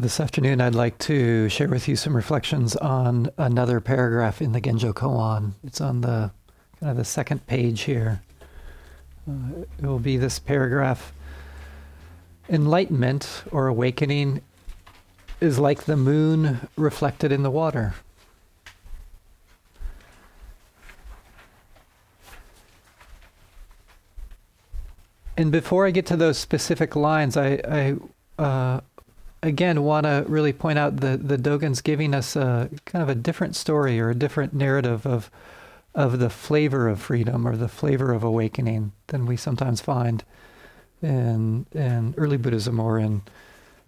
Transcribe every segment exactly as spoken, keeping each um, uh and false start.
This afternoon, I'd like to share with you some reflections on another paragraph in the Genjo Koan. It's on the kind of the second page here. Uh, it will be this paragraph. Enlightenment or awakening is like the moon reflected in the water. And before I get to those specific lines, I, I uh, again want to really point out that the Dogen's giving us a kind of a different story or a different narrative of of the flavor of freedom or the flavor of awakening than we sometimes find in in early Buddhism or in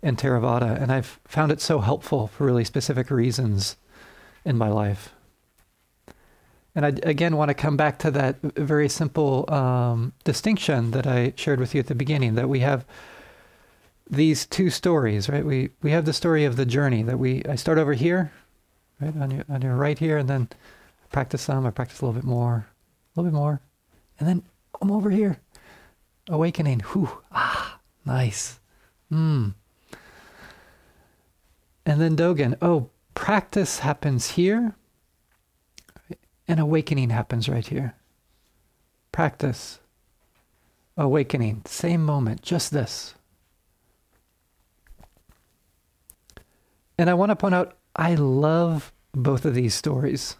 in Theravada. And I've found it so helpful for really specific reasons in my life. And I, again, want to come back to that very simple um, distinction that I shared with you at the beginning, that we have these two stories, right? We we have the story of the journey that we, I start over here, right, on your, on your right here, and then I practice some, I practice a little bit more, a little bit more, and then I'm over here, awakening, whew, ah, nice, mmm. And then Dogen, oh, practice happens here, and awakening happens right here. Practice, awakening, same moment, just this. And I want to point out, I love both of these stories.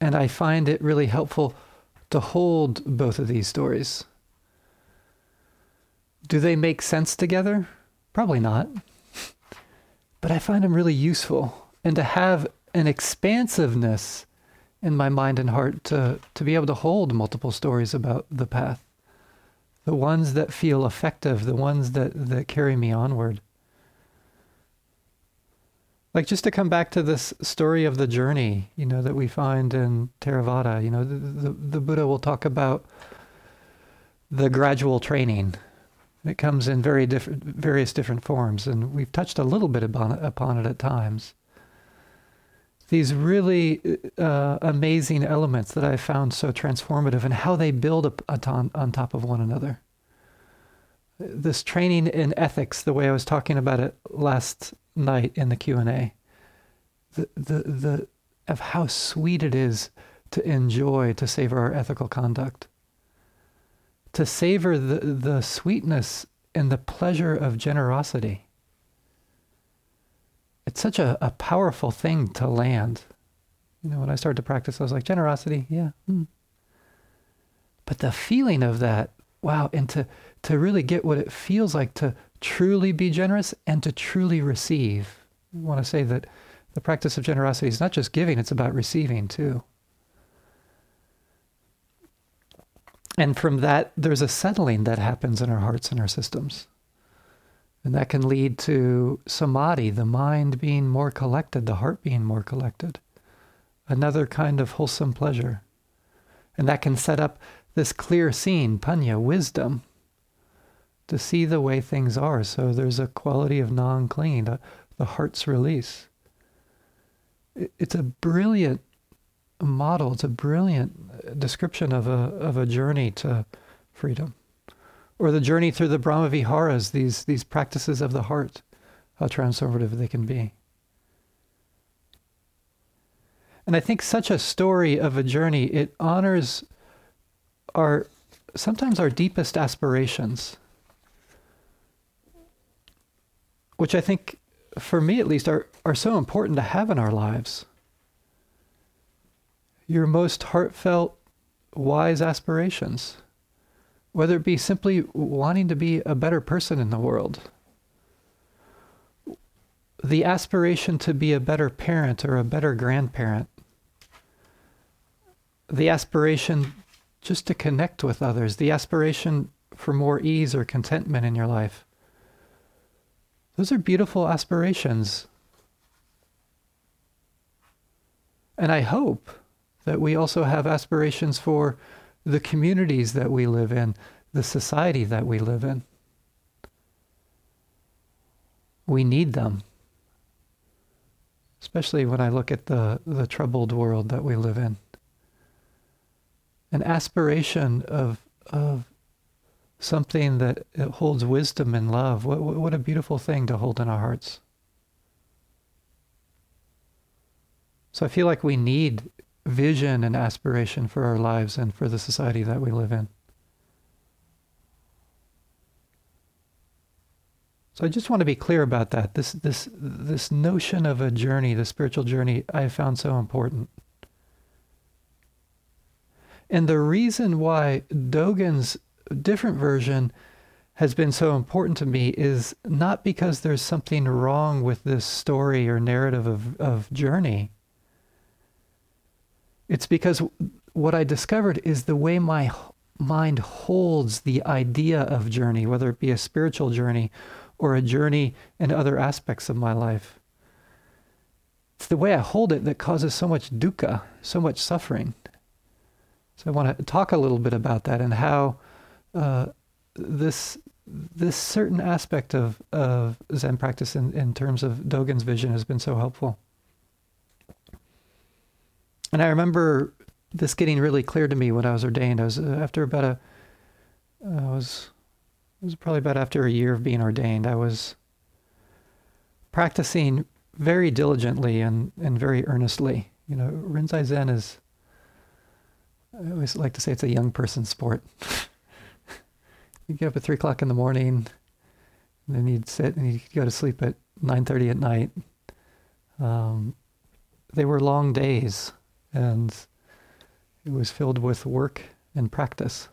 And I find it really helpful to hold both of these stories. Do they make sense together? Probably not. But I find them really useful. And to have an expansiveness in my mind and heart to, to be able to hold multiple stories about the path. The ones that feel effective, the ones that, that carry me onward. Like just to come back to this story of the journey, you know, that we find in Theravada, you know, the, the, the Buddha will talk about the gradual training. It comes in very different, various different forms, and we've touched a little bit upon it, upon it at times. These really uh, amazing elements that I found so transformative and how they build up on, on top of one another. This training in ethics, the way I was talking about it last night in the Q and A, the, the, the, of how sweet it is to enjoy, to savor our ethical conduct, to savor the, the sweetness and the pleasure of generosity. It's such a, a powerful thing to land. You know, when I started to practice, I was like, generosity, yeah. Mm. But the feeling of that, wow, and to, to really get what it feels like to truly be generous and to truly receive. I want to say that the practice of generosity is not just giving, it's about receiving too. And from that, there's a settling that happens in our hearts and our systems. And that can lead to samadhi, the mind being more collected, the heart being more collected. Another kind of wholesome pleasure. And that can set up this clear seeing, panya, wisdom, to see the way things are. So there's a quality of non-clinging, the, the heart's release. It, it's a brilliant model, it's a brilliant description of a, of a journey to freedom. Or the journey through the Brahma Viharas, these these practices of the heart, how transformative they can be. And I think such a story of a journey, it honors our sometimes our deepest aspirations, which I think, for me at least, are, are so important to have in our lives. Your most heartfelt, wise aspirations. Whether it be simply wanting to be a better person in the world, the aspiration to be a better parent or a better grandparent, the aspiration just to connect with others, the aspiration for more ease or contentment in your life. Those are beautiful aspirations. And I hope that we also have aspirations for the communities that we live in, the society that we live in. We need them. Especially when I look at the, the troubled world that we live in. An aspiration of, of something that holds wisdom and love. What, what a beautiful thing to hold in our hearts. So I feel like we need vision and aspiration for our lives and for the society that we live in. So I just want to be clear about that. This this this notion of a journey, the spiritual journey, I have found so important. And the reason why Dogen's different version has been so important to me is not because there's something wrong with this story or narrative of, of journey. It's because what I discovered is the way my mind holds the idea of journey, whether it be a spiritual journey or a journey in other aspects of my life. It's the way I hold it that causes so much dukkha, so much suffering. So I want to talk a little bit about that and how uh, this this certain aspect of, of Zen practice in, in terms of Dogen's vision has been so helpful. And I remember this getting really clear to me when I was ordained. I was uh, after about a, I was... It was probably about after a year of being ordained. I was practicing very diligently and, and very earnestly. You know, Rinzai Zen is, I always like to say it's a young person sport. You get up at three o'clock in the morning, and then you'd sit and you'd go to sleep at nine thirty at night. Um, they were long days, and it was filled with work and practice.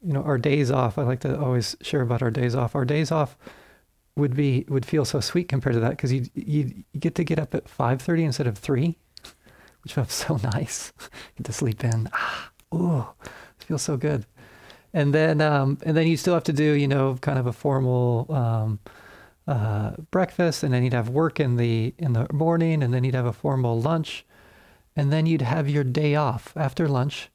You know, our days off, I like to always share about our days off. Our days off would be would feel so sweet compared to that, because you you get to get up at five thirty instead of three, which felt so nice. Get to sleep in. Ah, ooh, it feels so good. And then um, and then you still have to do, you know, kind of a formal um, uh, breakfast, and then you'd have work in the in the morning, and then you'd have a formal lunch, and then you'd have your day off after lunch.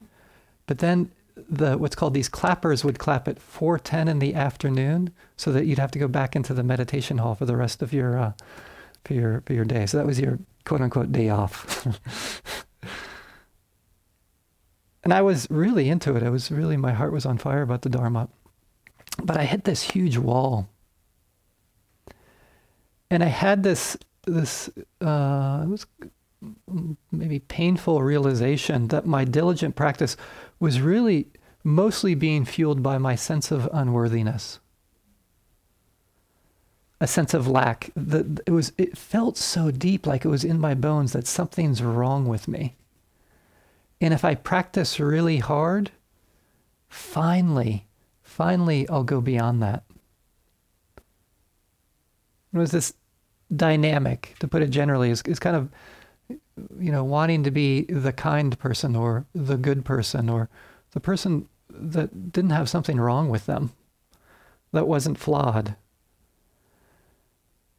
But then the what's called these clappers would clap at four ten in the afternoon, so that you'd have to go back into the meditation hall for the rest of your uh, for your for your day. So that was your quote unquote day off. And I was really into it. I was really my heart was on fire about the Dharma, but I hit this huge wall, and I had this this uh, it was maybe painful realization that my diligent practice was really mostly being fueled by my sense of unworthiness, a sense of lack. The, it was, it felt so deep, like it was in my bones, that something's wrong with me. And if I practice really hard, finally, finally I'll go beyond that. It was this dynamic, to put it generally, is is kind of, you know, wanting to be the kind person or the good person or the person that didn't have something wrong with them, that wasn't flawed.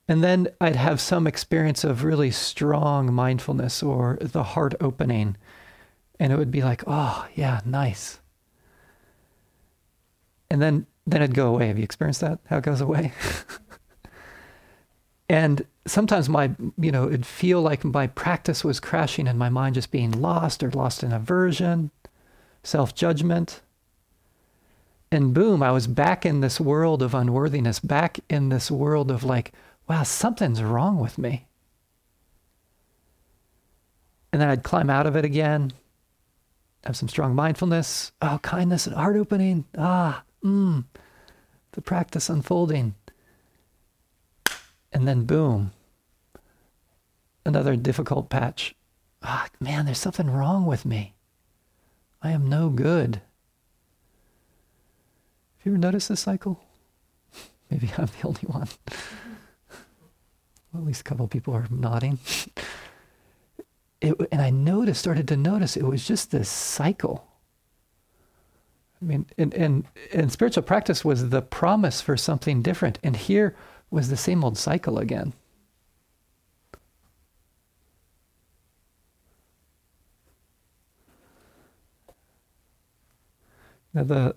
And then I'd have some experience of really strong mindfulness or the heart opening, and it would be like, oh, yeah, nice. And then, then it'd go away. Have you experienced that? How it goes away? And sometimes my, you know, it'd feel like my practice was crashing and my mind just being lost or lost in aversion, self-judgment. And boom, I was back in this world of unworthiness, back in this world of like, wow, something's wrong with me. And then I'd climb out of it again, have some strong mindfulness, oh, kindness and heart opening, ah, mm, the practice unfolding. And then boom, another difficult patch. Ah, man, there's something wrong with me. I am no good. Have you ever noticed this cycle? Maybe I'm the only one. Well, at least a couple of people are nodding. It, and I noticed, started to notice it was just this cycle. I mean, and, and, and spiritual practice was the promise for something different. And here was the same old cycle again. Now the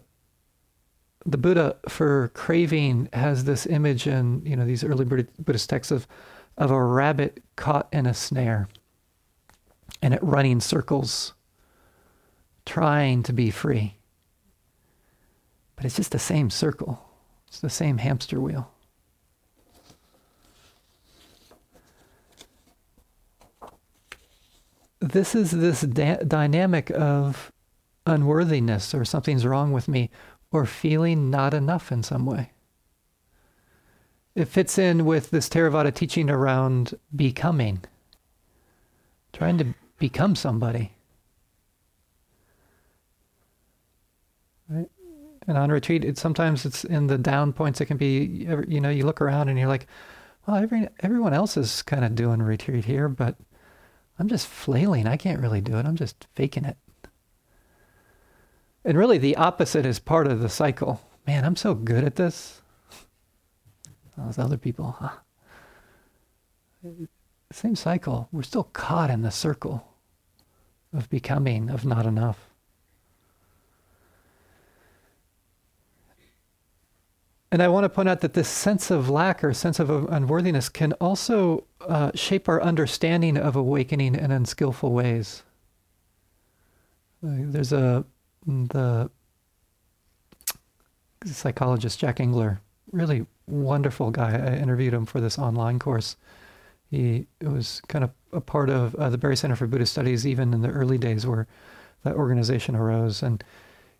the Buddha for craving has this image in, you know, these early Buddhist texts of of a rabbit caught in a snare and it running circles, trying to be free. But it's just the same circle. It's the same hamster wheel. This is this da- dynamic of unworthiness, or something's wrong with me, or feeling not enough in some way. It fits in with this Theravada teaching around becoming, trying to become somebody. Right? And on retreat, it, sometimes it's in the down points. It can be, you know, you look around and you're like, well, every, everyone else is kind of doing retreat here, but I'm just flailing. I can't really do it. I'm just faking it. And really the opposite is part of the cycle. Man, I'm so good at this. Those other people, huh? Same cycle. We're still caught in the circle of becoming, of not enough. And I want to point out that this sense of lack or sense of unworthiness can also uh, shape our understanding of awakening in unskillful ways. There's a, the psychologist Jack Engler, really wonderful guy. I interviewed him for this online course. He it was kind of a part of uh, the Berry Center for Buddhist Studies, even in the early days where that organization arose. And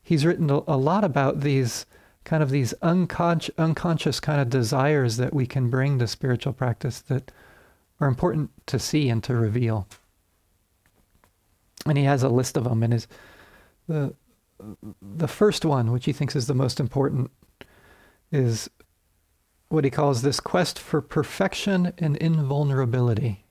he's written a lot about these kind of these unconscious, unconscious kind of desires that we can bring to spiritual practice that are important to see and to reveal. And he has a list of them. And his, the, the first one, which he thinks is the most important, is what he calls this quest for perfection and invulnerability.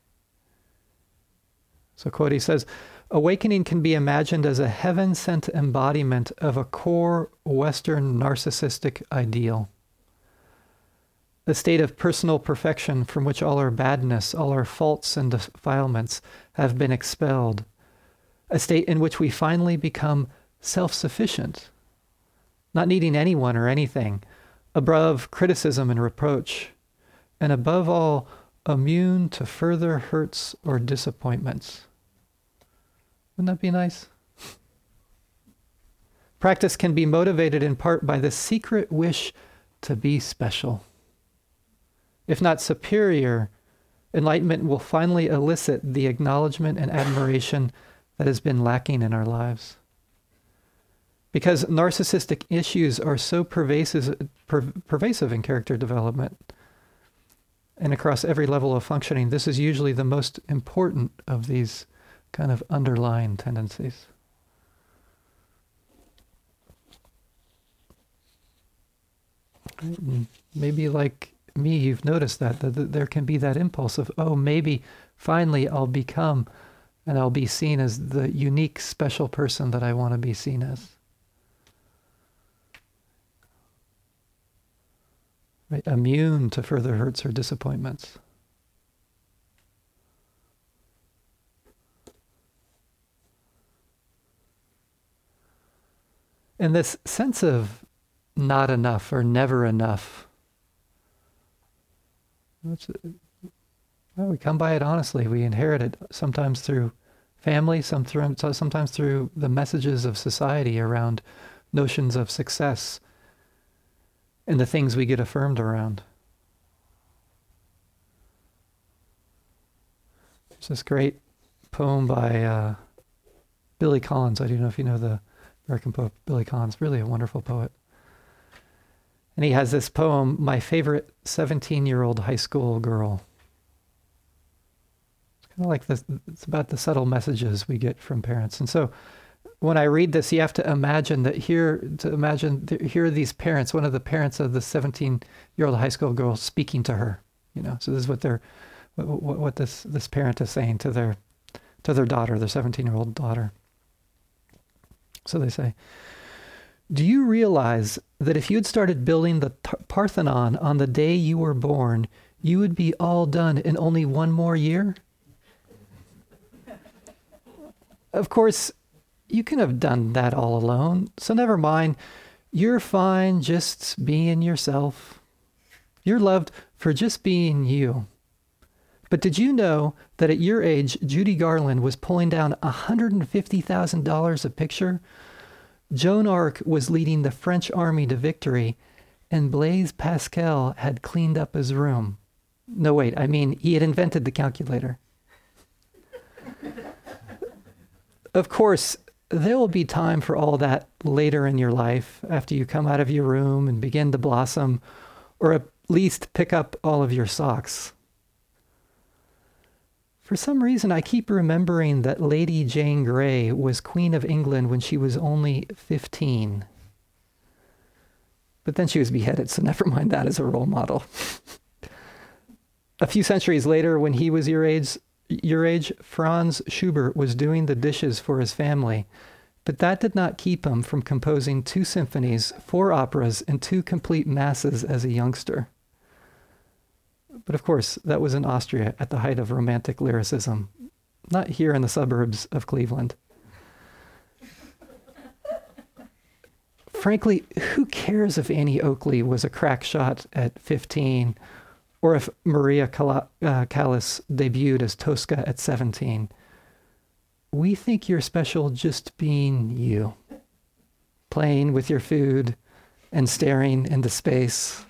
So quote, he says, awakening can be imagined as a heaven-sent embodiment of a core Western narcissistic ideal, a state of personal perfection from which all our badness, all our faults and defilements have been expelled, a state in which we finally become self-sufficient, not needing anyone or anything, above criticism and reproach, and above all, immune to further hurts or disappointments. Wouldn't that be nice? Practice can be motivated in part by the secret wish to be special. If not superior, enlightenment will finally elicit the acknowledgement and admiration that has been lacking in our lives. Because narcissistic issues are so pervasive, per, pervasive in character development and across every level of functioning, this is usually the most important of these kind of underlying tendencies. Maybe like me, you've noticed that, that, that there can be that impulse of, oh, maybe finally I'll become and I'll be seen as the unique, special person that I want to be seen as. Right? Immune to further hurts or disappointments. And this sense of not enough or never enough, that's, well, we come by it honestly. We inherit it sometimes through family, some through, sometimes through the messages of society around notions of success and the things we get affirmed around. There's this great poem by uh, Billy Collins. I don't know if you know the American poet Billy Collins, really a wonderful poet. And he has this poem, My Favorite seventeen-Year-Old High School Girl. It's kind of like this, it's about the subtle messages we get from parents. And so when I read this, you have to imagine that here, to imagine, here are these parents, one of the parents of the seventeen-year-old high school girl speaking to her, you know. So this is what they're, what, what this, this parent is saying to their, to their daughter, their seventeen-year-old daughter. So they say, do you realize that if you had started building the Parthenon on the day you were born, you would be all done in only one more year? Of course, you could have done that all alone. So never mind. You're fine just being yourself. You're loved for just being you. But did you know that at your age, Judy Garland was pulling down one hundred fifty thousand dollars a picture Joan of Arc was leading the French army to victory, and Blaise Pascal had cleaned up his room. No, wait, I mean, he had invented the calculator. Of course, there will be time for all that later in your life, after you come out of your room and begin to blossom, or at least pick up all of your socks. For some reason, I keep remembering that Lady Jane Grey was Queen of England when she was only fifteen. But then she was beheaded, so never mind that as a role model. A few centuries later, when he was your age, your age, Franz Schubert was doing the dishes for his family, but that did not keep him from composing two symphonies, four operas, and two complete masses as a youngster. But of course, that was in Austria at the height of Romantic lyricism, not here in the suburbs of Cleveland. Frankly, who cares if Annie Oakley was a crack shot at fifteen, or if Maria Callas debuted as Tosca at seventeen? We think you're special just being you, playing with your food and staring into space.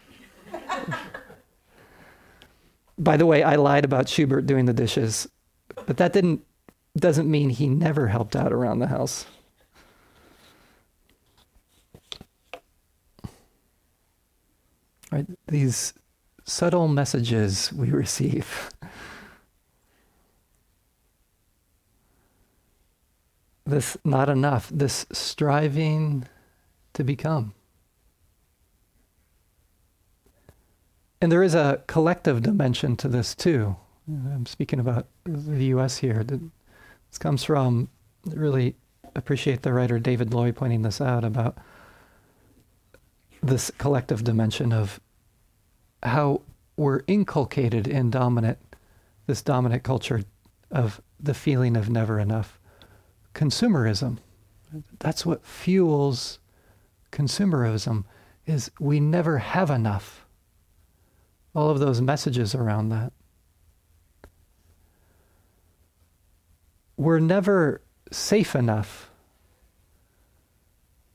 By the way, I lied about Schubert doing the dishes, but that didn't doesn't mean he never helped out around the house. All right, these subtle messages we receive. This not enough, this striving to become. And there is a collective dimension to this too. I'm speaking about the U S here. This comes from, really appreciate the writer David Loy pointing this out about this collective dimension of how we're inculcated in dominant, this dominant culture of the feeling of never enough. Consumerism, that's what fuels consumerism, is we never have enough. All of those messages around that. We're never safe enough.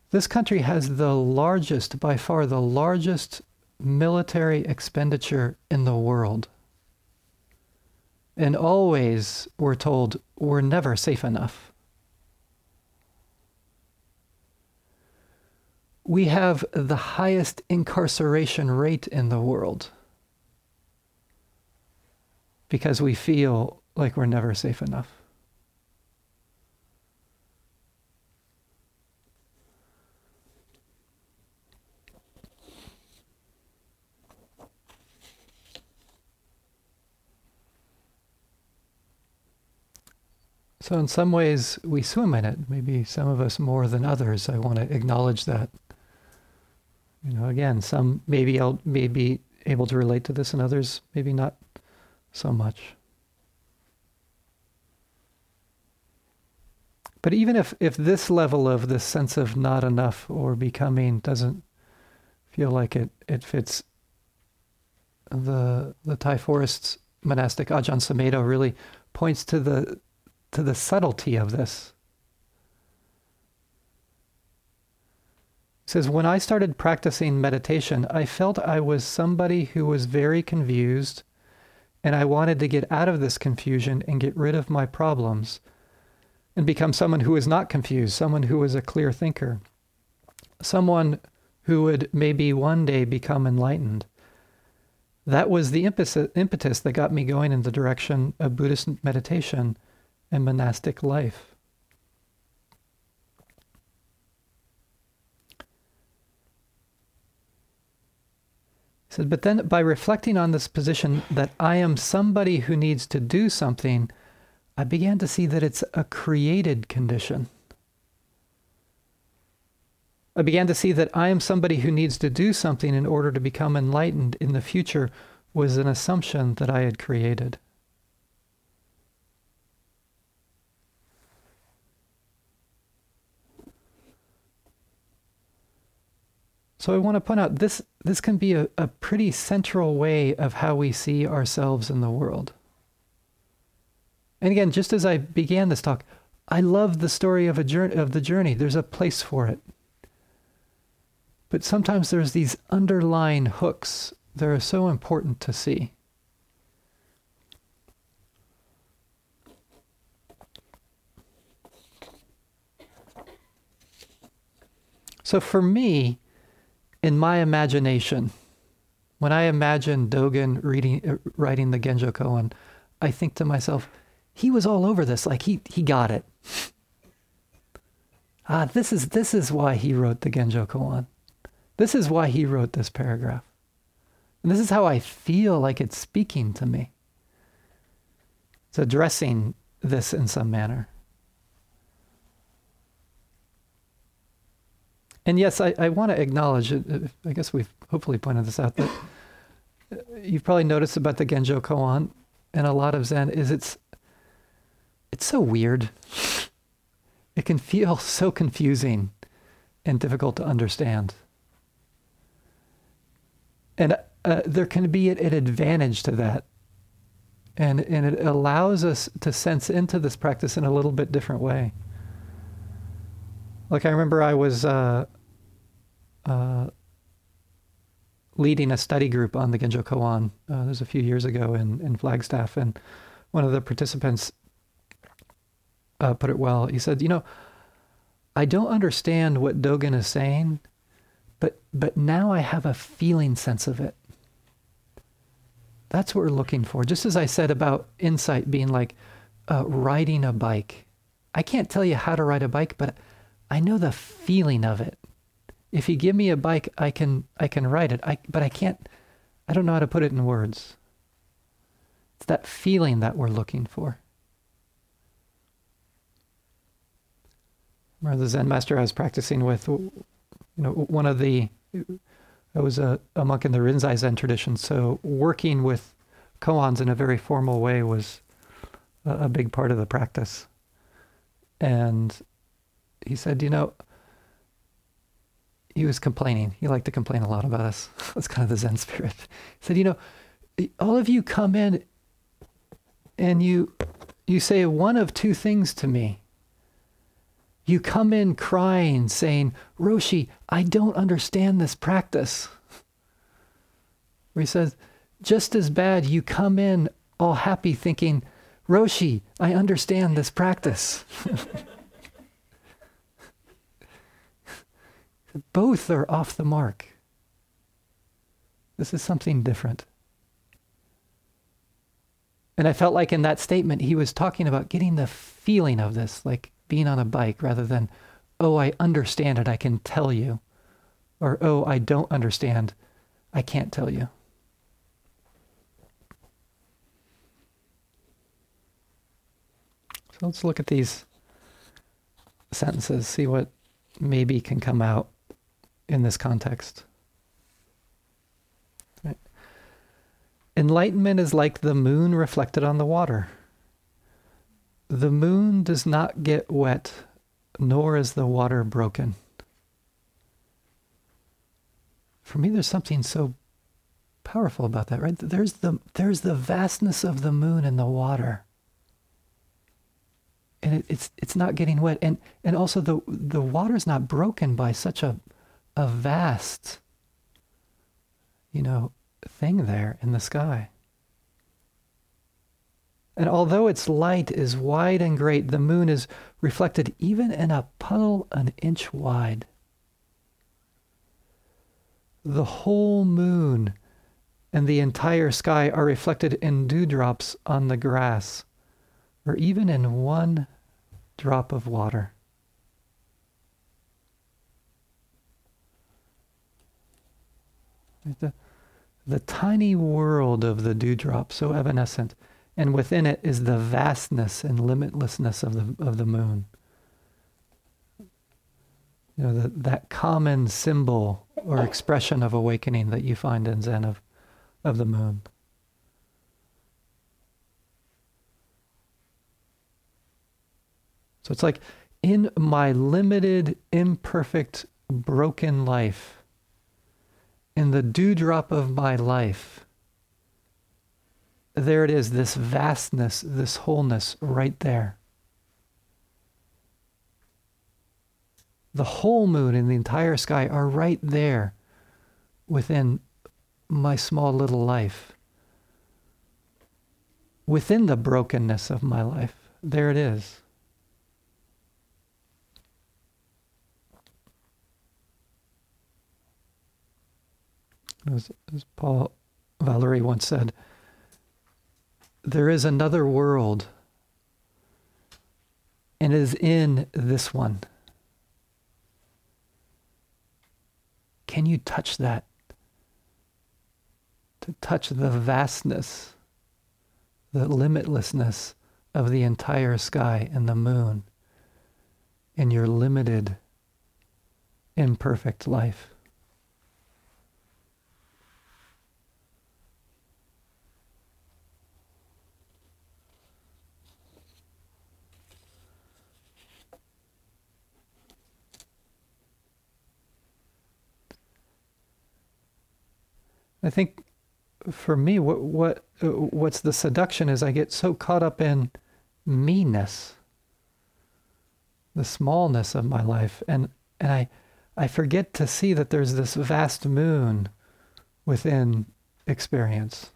This country has the largest, by far the largest military expenditure in the world. And always we're told we're never safe enough. We have the highest incarceration rate in the world, because we feel like we're never safe enough. So in some ways we swim in it, maybe some of us more than others. I want to acknowledge that. You know, again, some maybe I'll maybe able to relate to this and others maybe not so much. But even if, if this level of this sense of not enough or becoming doesn't feel like it, it fits, the the Thai forest's monastic Ajahn Sumedho really points to the to the subtlety of this. He says, when I started practicing meditation, I felt I was somebody who was very confused, and I wanted to get out of this confusion and get rid of my problems and become someone who is not confused, someone who is a clear thinker, someone who would maybe one day become enlightened. That was the impetus that got me going in the direction of Buddhist meditation and monastic life. He said, but then by reflecting on this position that I am somebody who needs to do something, I began to see that it's a created condition. I began to see that I am somebody who needs to do something in order to become enlightened in the future was an assumption that I had created. So I want to point out, this this can be a, a pretty central way of how we see ourselves in the world. And again, just as I began this talk, I love the story of a journey, of the journey. There's a place for it. But sometimes there's these underlying hooks that are so important to see. So for me, in my imagination, when I imagine Dogen reading, uh, writing the Genjo Koan, I think to myself, he was all over this. Like he he got it. Ah, this is this is why he wrote the Genjo Koan. This is why he wrote this paragraph. And this is how I feel like it's speaking to me. It's addressing this in some manner. And yes, I, I want to acknowledge, I guess we've hopefully pointed this out, that you've probably noticed about the Genjo Koan and a lot of Zen is it's it's so weird. It can feel so confusing and difficult to understand. And uh, there can be an, an advantage to that. And, and it allows us to sense into this practice in a little bit different way. Like I remember I was uh, uh, leading a study group on the Genjo Koan. Uh, it was a few years ago in, in Flagstaff, and one of the participants uh, put it well. He said, you know, I don't understand what Dogen is saying, but but now I have a feeling sense of it. That's what we're looking for. Just as I said about insight being like uh, riding a bike. I can't tell you how to ride a bike, but I know the feeling of it. If you give me a bike, I can I can ride it. I but I can't. I don't know how to put it in words. It's that feeling that we're looking for. I remember the Zen master I was practicing with. You know, one of the I was a, a monk in the Rinzai Zen tradition, so working with koans in a very formal way was a, a big part of the practice, and. He said, you know, he was complaining. He liked to complain a lot about us. That's kind of the Zen spirit. He said, you know, all of you come in and you you say one of two things to me. You come in crying, saying, Roshi, I don't understand this practice. Where he says, just as bad, you come in all happy thinking, Roshi, I understand this practice. Both are off the mark. This is something different. And I felt like in that statement, he was talking about getting the feeling of this, like being on a bike, rather than, oh, I understand it, I can tell you. Or, oh, I don't understand, I can't tell you. So let's look at these sentences, see what maybe can come out in this context. Right. Enlightenment is like the moon reflected on the water. The moon does not get wet, nor is the water broken. For me, there's something so powerful about that, right? There's the, there's the vastness of the moon in the water. And it, it's it's not getting wet, and and also the the water's not broken by such a a vast, you know, thing there in the sky. And although its light is wide and great, the moon is reflected even in a puddle an inch wide. The whole moon and the entire sky are reflected in dewdrops on the grass, or even in one drop of water. The, the tiny world of the dewdrop, so evanescent, and within it is the vastness and limitlessness of the of the moon. You know, the, that common symbol or expression of awakening that you find in Zen of, of the moon. So it's like, in my limited, imperfect, broken life, in the dewdrop of my life, there it is, this vastness, this wholeness right there. the whole moon and the entire sky are right there within my small little life. Within the brokenness of my life, there it is. As, as Paul Valery once said, there is another world, and it is in this one. Can you touch that? To touch the vastness, the limitlessness of the entire sky and the moon in your limited, imperfect life. I think for me, what what what's the seduction is I get so caught up in meanness, the smallness of my life, and and I I forget to see that there's this vast moon within experience.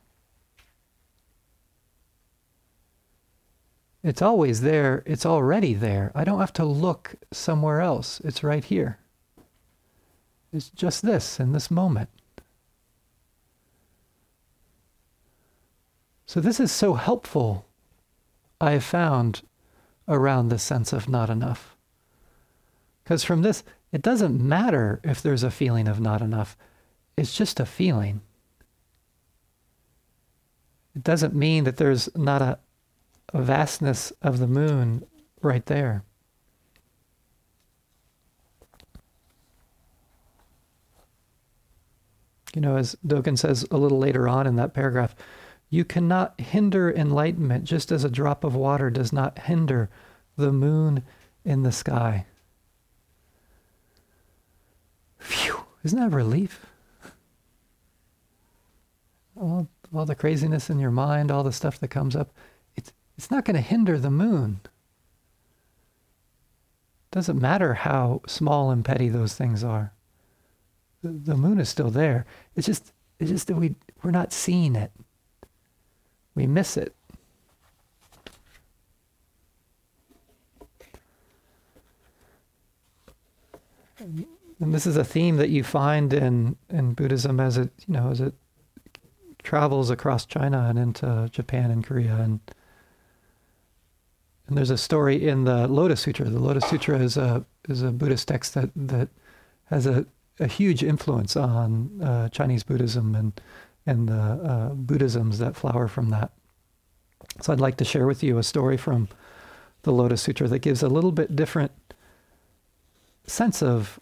It's always there. It's already there. I don't have to look somewhere else. It's right here. It's just this in this moment. So this is so helpful, I have found, around the sense of not enough. Because from this, it doesn't matter if there's a feeling of not enough. It's just a feeling. It doesn't mean that there's not a, a vastness of the moon right there. You know, as Dogen says a little later on in that paragraph, you cannot hinder enlightenment, just as a drop of water does not hinder the moon in the sky. Phew! Isn't that a relief? All, all the craziness in your mind, all the stuff that comes up, it's, it's not going to hinder the moon. It doesn't matter how small and petty those things are. The, the moon is still there. It's just, it's just that we, we're not seeing it. We miss it. And this is a theme that you find in, in Buddhism as it, you know, as it travels across China and into Japan and Korea. And, and there's a story in the Lotus Sutra. The Lotus Sutra is a is a Buddhist text that, that has a, a huge influence on uh, Chinese Buddhism and and the uh, Buddhisms that flower from that. So I'd like to share with you a story from the Lotus Sutra that gives a little bit different sense of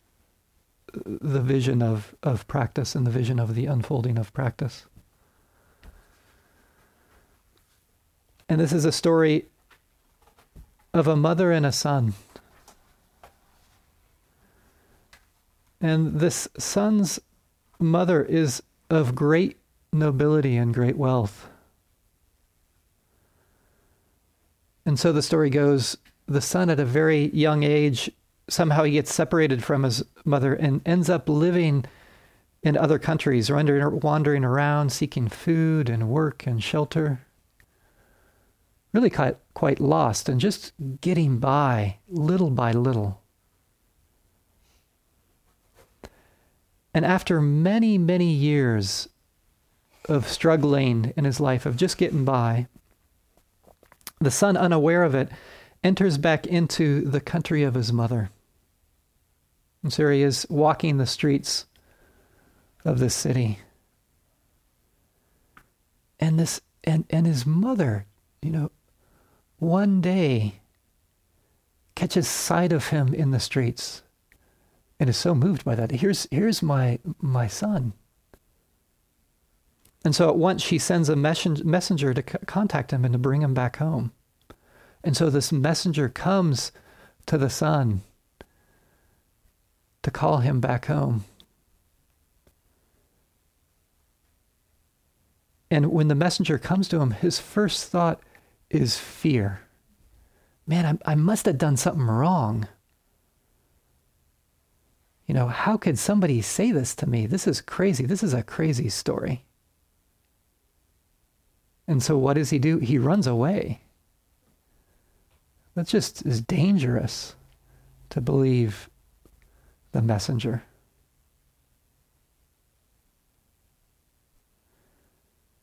the vision of, of practice and the vision of the unfolding of practice. And this is a story of a mother and a son. And this son's mother is of great nobility and great wealth. And so the story goes, the son at a very young age, somehow he gets separated from his mother and ends up living in other countries, wandering around, seeking food and work and shelter. Really quite, quite lost and just getting by little by little. And after many, many years of struggling in his life, of just getting by, the son, unaware of it, enters back into the country of his mother. And so he is walking the streets of this city. And this and, and his mother, you know, one day catches sight of him in the streets and is so moved by that. Here's here's my my son. And so at once she sends a messen- messenger to c- contact him and to bring him back home. And so this messenger comes to the son to call him back home. And when the messenger comes to him, his first thought is fear. Man, I, I must have done something wrong. you know, how could somebody say this to me? This is crazy. This is a crazy story. And so what does he do? He runs away. That just is dangerous to believe the messenger.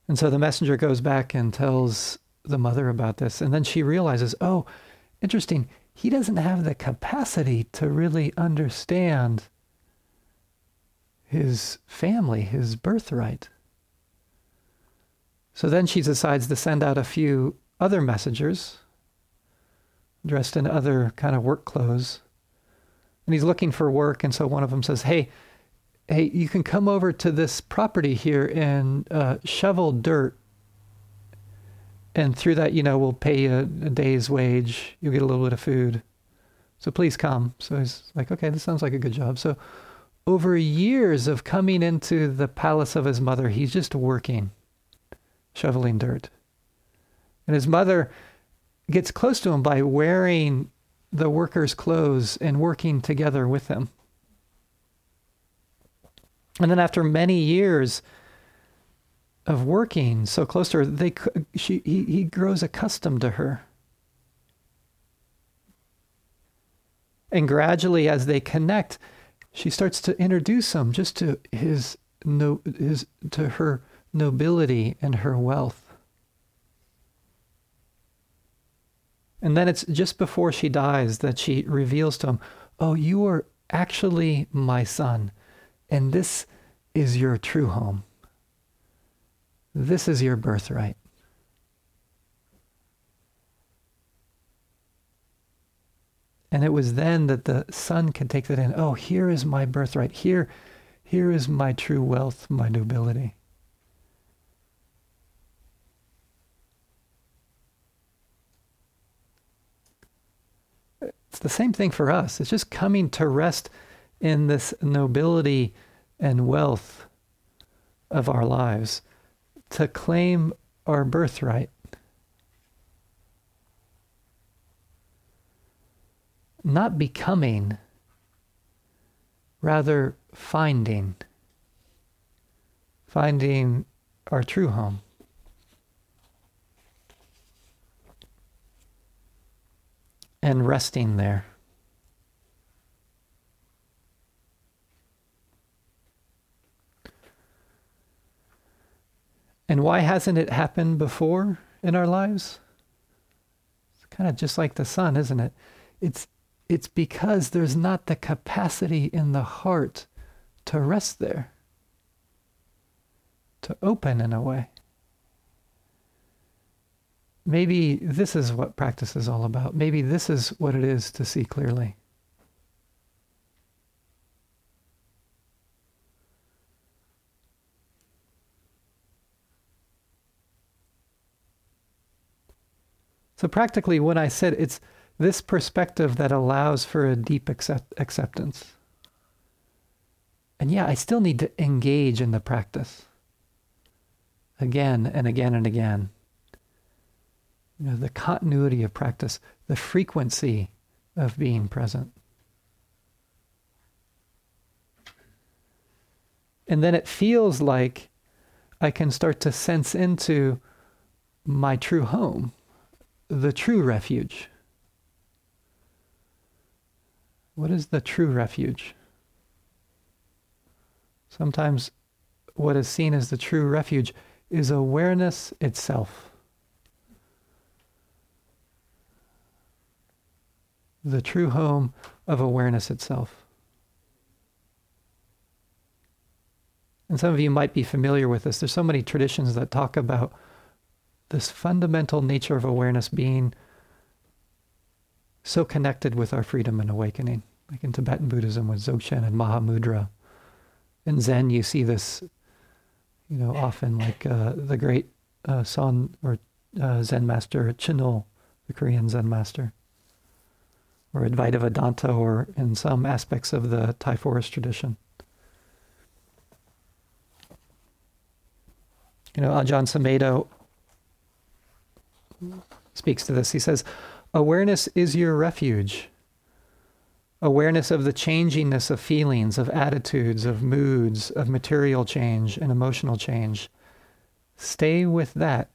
And so the messenger goes back and tells the mother about this. And then she realizes, oh, interesting. He doesn't have the capacity to really understand his family, his birthright. So then she decides to send out a few other messengers dressed in other kind of work clothes. And he's looking for work. And so one of them says, hey, hey, you can come over to this property here and uh, shovel dirt. And through that, you know, we'll pay you a, a day's wage. You'll get a little bit of food. So please come. So he's like, okay, this sounds like a good job. So over years of coming into the palace of his mother, he's just working, shoveling dirt. And his mother gets close to him by wearing the worker's clothes and working together with him. And then after many years of working so close to her, they she he, he grows accustomed to her. And gradually, as they connect, she starts to introduce him just to his no his to her nobility and her wealth. And then it's just before she dies that she reveals to him, oh, you are actually my son, and this is your true home. This is your birthright. And it was then that the son could take that in. Oh, here is my birthright. Here, here is my true wealth, my nobility. It's the same thing for us. It's just coming to rest in this nobility and wealth of our lives, to claim our birthright. Not becoming, rather finding. Finding our true home. And resting there. And why hasn't it happened before in our lives? It's kind of just like the sun, isn't it? It's it's because there's not the capacity in the heart to rest there, to open in a way. Maybe this is what practice is all about. Maybe this is what it is to see clearly. So practically when I said it's this perspective that allows for a deep accept- acceptance. And yeah, I still need to engage in the practice again and again and again. You know, the continuity of practice, the frequency of being present. And then it feels like I can start to sense into my true home, the true refuge. What is the true refuge? Sometimes what is seen as the true refuge is awareness itself. The true home of awareness itself. And some of you might be familiar with this. There's so many traditions that talk about this fundamental nature of awareness being so connected with our freedom and awakening, like in Tibetan Buddhism with Dzogchen and Mahamudra. In Zen, you see this, you know, often like uh, the great uh, Son or uh, Zen master Chinul, the Korean Zen master, or Advaita Vedanta, or in some aspects of the Thai forest tradition. You know, Ajahn Sumedho speaks to this. He says, awareness is your refuge. awareness of the changingness of feelings, of attitudes, of moods, of material change and emotional change. Stay with that,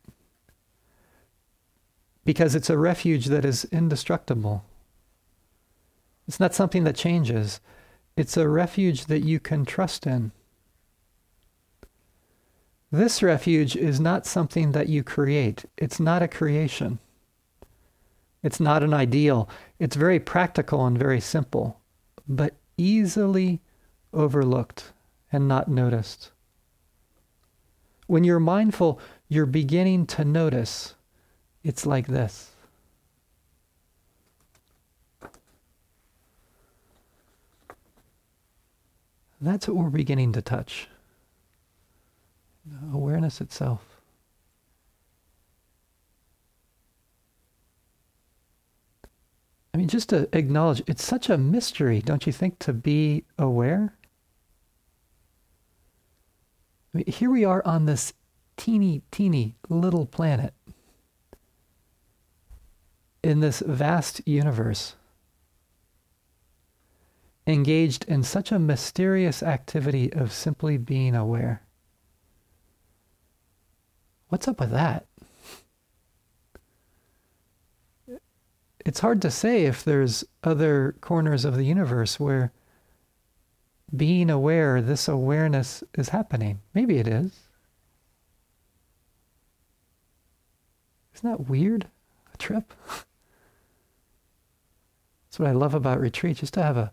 because it's a refuge that is indestructible. It's not something that changes. It's a refuge that you can trust in. This refuge is not something that you create. It's not a creation. It's not an ideal. It's very practical and very simple, but easily overlooked and not noticed. When you're mindful, you're beginning to notice it's like this. That's what we're beginning to touch. Awareness itself. I mean, just to acknowledge, it's such a mystery, don't you think, to be aware? I mean, here we are on this teeny, teeny little planet in this vast universe, engaged in such a mysterious activity of simply being aware. What's up with that? It's hard to say if there's other corners of the universe where being aware, this awareness is happening. Maybe it is. Isn't that weird? A trip? That's what I love about retreat, just to have a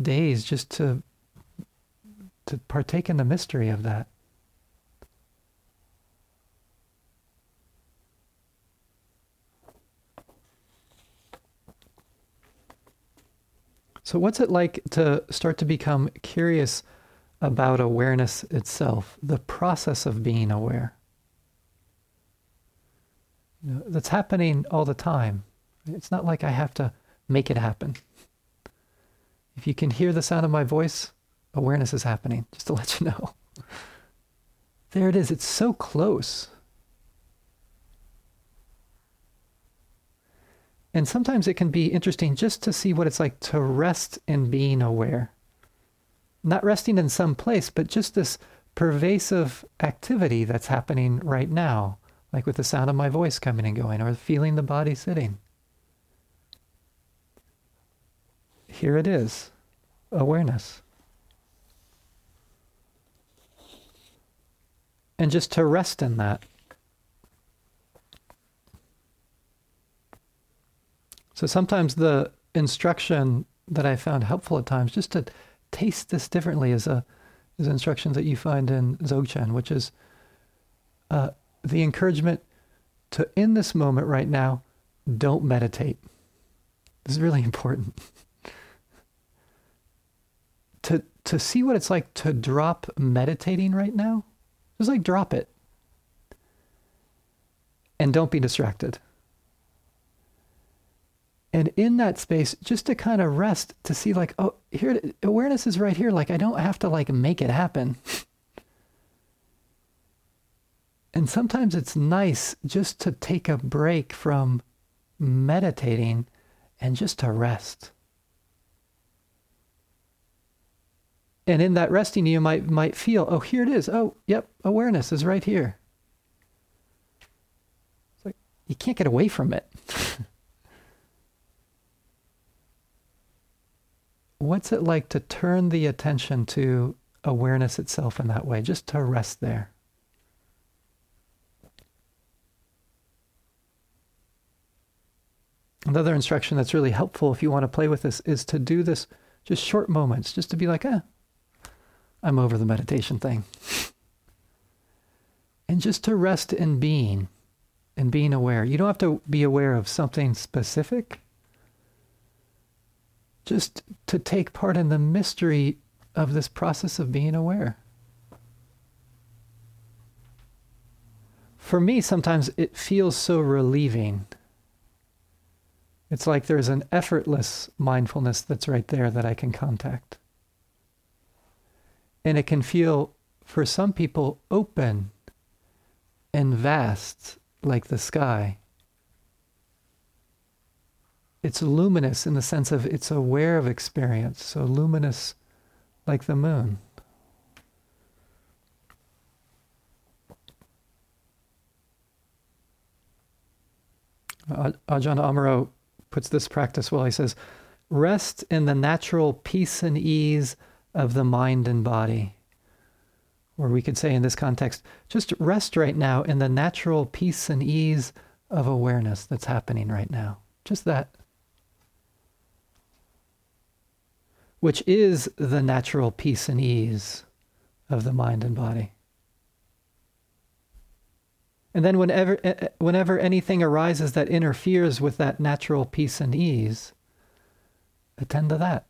days just to to partake in the mystery of that. So what's it like to start to become curious about awareness itself, the process of being aware? You know, that's happening all the time. It's not like I have to make it happen. If you can hear the sound of my voice, awareness is happening, just to let you know. There it is, it's so close. And sometimes it can be interesting just to see what it's like to rest in being aware. Not resting in some place, but just this pervasive activity that's happening right now, like with the sound of my voice coming and going, or feeling the body sitting. Here it is, awareness. And just to rest in that. So sometimes the instruction that I found helpful at times, just to taste this differently, is a is instructions that you find in Dzogchen, which is uh, the encouragement to, in this moment right now, don't meditate. This is really important. to to see what it's like to drop meditating right now, just like drop it. And don't be distracted. And in that space, just to kind of rest, to see like, oh, here, awareness is right here. Like, I don't have to like make it happen. And sometimes it's nice just to take a break from meditating and just to rest. And in that resting, you might might feel, oh, here it is. Oh, yep, awareness is right here. It's like, you can't get away from it. What's it like to turn the attention to awareness itself in that way, just to rest there? Another instruction that's really helpful if you want to play with this is to do this just short moments, just to be like, eh, I'm over the meditation thing. And just to rest in being, in being aware. You don't have to be aware of something specific. Just to take part in the mystery of this process of being aware. For me, sometimes it feels so relieving. It's like there's an effortless mindfulness that's right there that I can contact. And it can feel, for some people, open and vast, like the sky. it's luminous in the sense of it's aware of experience, so luminous like the moon. Ajahn Amaro puts this practice well. He says, rest in the natural peace and ease of the mind and body. Or we could say in this context, just rest right now in the natural peace and ease of awareness that's happening right now. Just that. Which is the natural peace and ease of the mind and body. And then whenever whenever anything arises that interferes with that natural peace and ease, attend to that.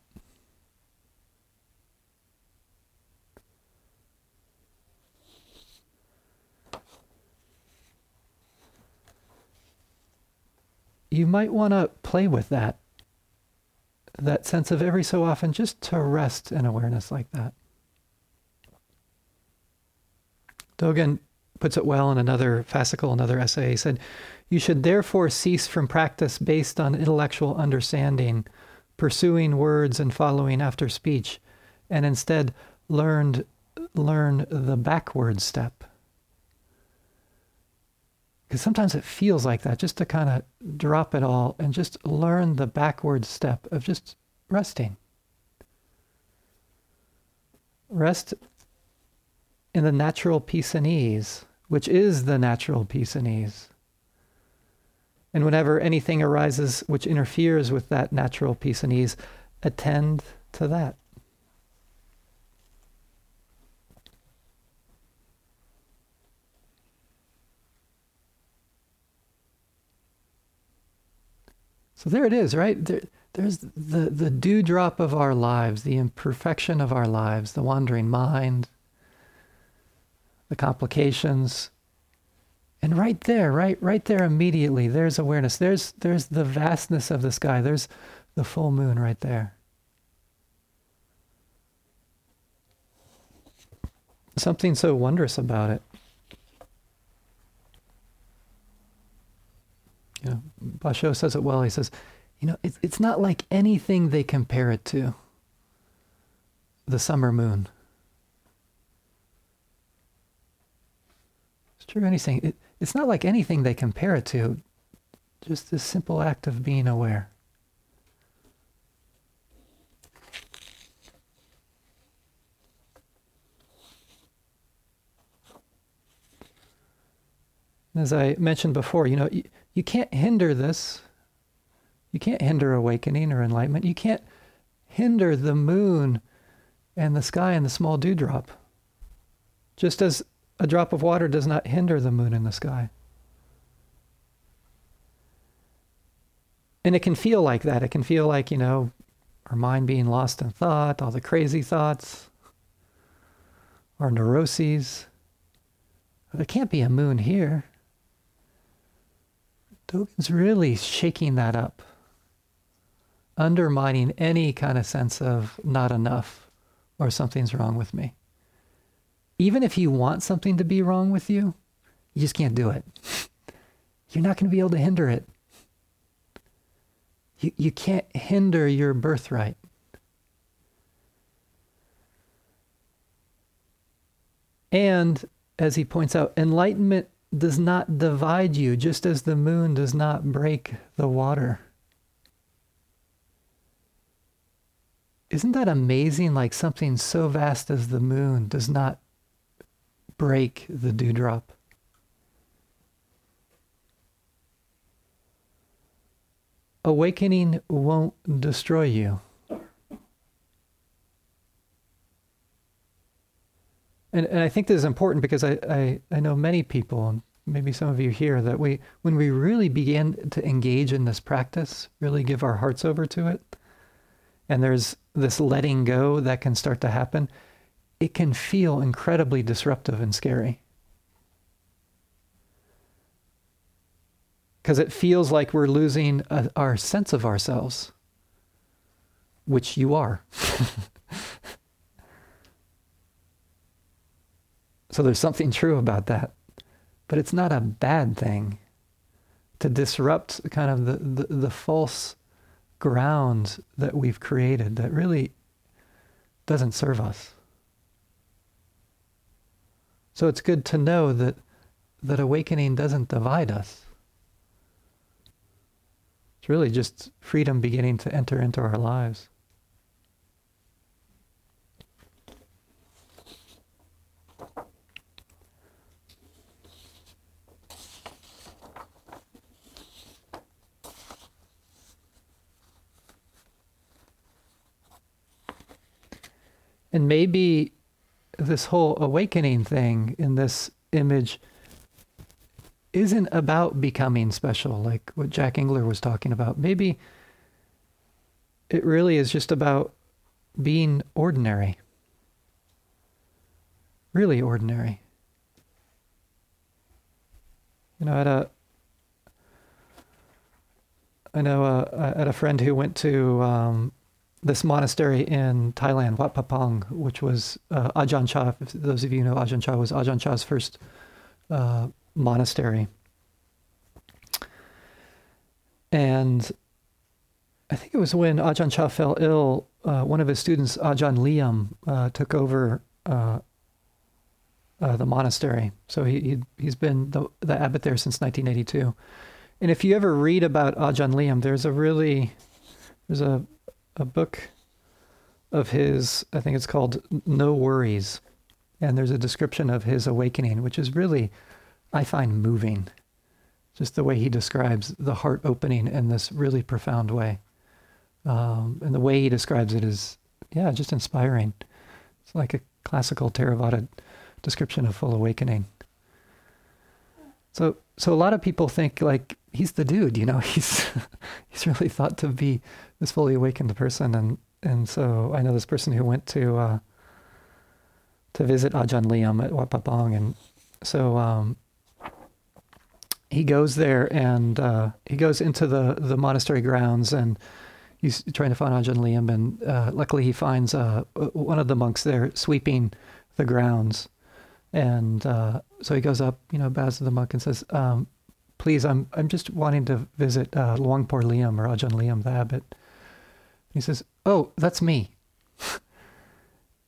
You might want to play with that, that sense of every so often just to rest in awareness like that. Dogen puts it well in another fascicle, another essay. He said, you should therefore cease from practice based on intellectual understanding, pursuing words and following after speech, and instead learned, learn the backward step. Because sometimes it feels like that, just to kind of drop it all and just learn the backward step of just resting. Rest in the natural peace and ease, which is the natural peace and ease. And whenever anything arises which interferes with that natural peace and ease, attend to that. So there it is, right? There, there's the, the dewdrop of our lives, the imperfection of our lives, the wandering mind, the complications. And right there, right right there immediately, there's awareness. There's there's the vastness of the sky. There's the full moon right there. Something so wondrous about it. You know, Basho says it well. He says, you know, it's it's not like anything they compare it to. The summer moon. True, anything. It, it's not like anything they compare it to, just this simple act of being aware. As I mentioned before, you know, you, you can't hinder this. You can't hinder awakening or enlightenment. You can't hinder the moon and the sky and the small dewdrop. Just as a drop of water does not hinder the moon in the sky. And it can feel like that. It can feel like, you know, our mind being lost in thought, all the crazy thoughts, our neuroses. There can't be a moon here. Dogen's really shaking that up, undermining any kind of sense of not enough or something's wrong with me. Even if you want something to be wrong with you, you just can't do it. You're not going to be able to hinder it. You, you can't hinder your birthright. And, as he points out, enlightenment does not divide you, just as the moon does not break the water. Isn't that amazing? Like something so vast as the moon does not break the dewdrop. Awakening won't destroy you. And and I think this is important because I, I, I know many people, and maybe some of you here, that we when we really begin to engage in this practice, really give our hearts over to it, and there's this letting go that can start to happen, it can feel incredibly disruptive and scary. Because it feels like we're losing a, our sense of ourselves, which you are. So there's something true about that. But it's not a bad thing to disrupt kind of the, the, the false grounds that we've created that really doesn't serve us. So it's good to know that that awakening doesn't divide us. It's really just freedom beginning to enter into our lives. And maybe this whole awakening thing in this image isn't about becoming special, like what Jack Engler was talking about. Maybe it really is just about being ordinary. Really ordinary. You know, at a, I know uh, at a friend who went to um, this monastery in Thailand, Wat Papong, which was uh, Ajahn Chah. If those of you know Ajahn Chah, was Ajahn Chah's first uh, monastery. And I think it was when Ajahn Chah fell ill, uh, one of his students, Ajahn Liam, uh, took over uh, uh, the monastery. So he, he, he's been the, the abbot there since nineteen eighty-two. And if you ever read about Ajahn Liam, there's a really, there's a a book of his, I think it's called No Worries, and there's a description of his awakening, which is really, I find, moving. Just the way he describes the heart opening in this really profound way. Um, and the way he describes it is, yeah, just inspiring. It's like a classical Theravada description of full awakening. So, so a lot of people think, like, he's the dude, you know, he's he's really thought to be this fully awakened person. And, and so I know this person who went to uh, to visit Ajahn Liam at Wat Papong. And so um, he goes there and uh, he goes into the, the monastery grounds, and he's trying to find Ajahn Liam. And uh, luckily he finds uh, one of the monks there sweeping the grounds. And uh, so he goes up, you know, bows to the monk and says, um, please, I'm I'm just wanting to visit uh, Luang Por Liam, or Ajahn Liam, the abbot. And he says, oh, that's me.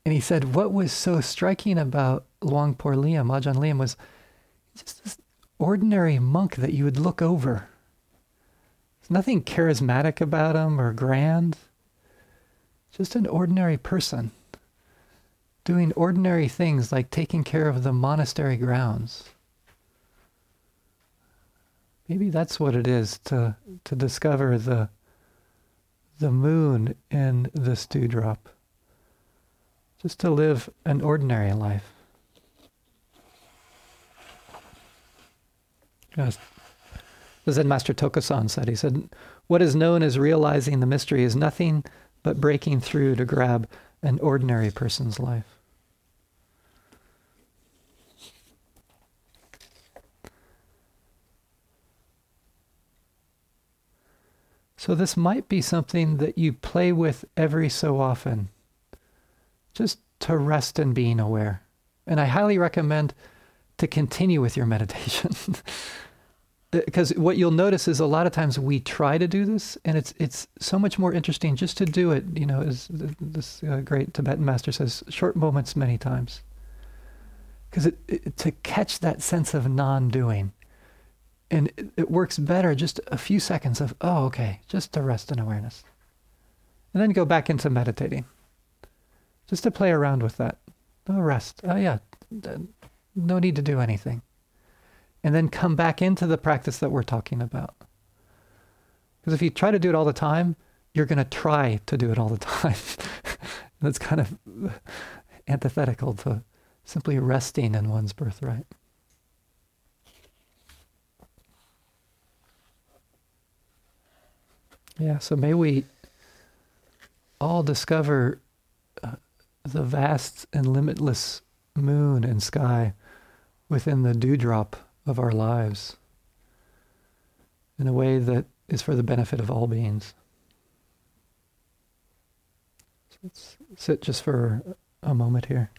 And he said, what was so striking about Luang Por Liam, Ajahn Liam, was just this ordinary monk that you would look over. There's nothing charismatic about him or grand. Just an ordinary person doing ordinary things, like taking care of the monastery grounds. Maybe that's what it is to to discover the the moon in this dewdrop. Just to live an ordinary life. As the Zen Master Tokusan said, he said, what is known as realizing the mystery is nothing but breaking through to grab an ordinary person's life. So this might be something that you play with every so often, just to rest in being aware. And I highly recommend to continue with your meditation. Because what you'll notice is a lot of times we try to do this, and it's it's so much more interesting just to do it, you know, as this uh, great Tibetan master says, short moments many times. Because it, it, to catch that sense of non-doing. And it works better just a few seconds of, oh, okay, just to rest in awareness. And then go back into meditating. Just to play around with that. Oh, rest. Oh, yeah. No need to do anything. And then come back into the practice that we're talking about. Because if you try to do it all the time, you're going to try to do it all the time. And that's kind of antithetical to simply resting in one's birthright. Yeah, so may we all discover uh, the vast and limitless moon and sky within the dewdrop of our lives in a way that is for the benefit of all beings. So let's sit just for a moment here.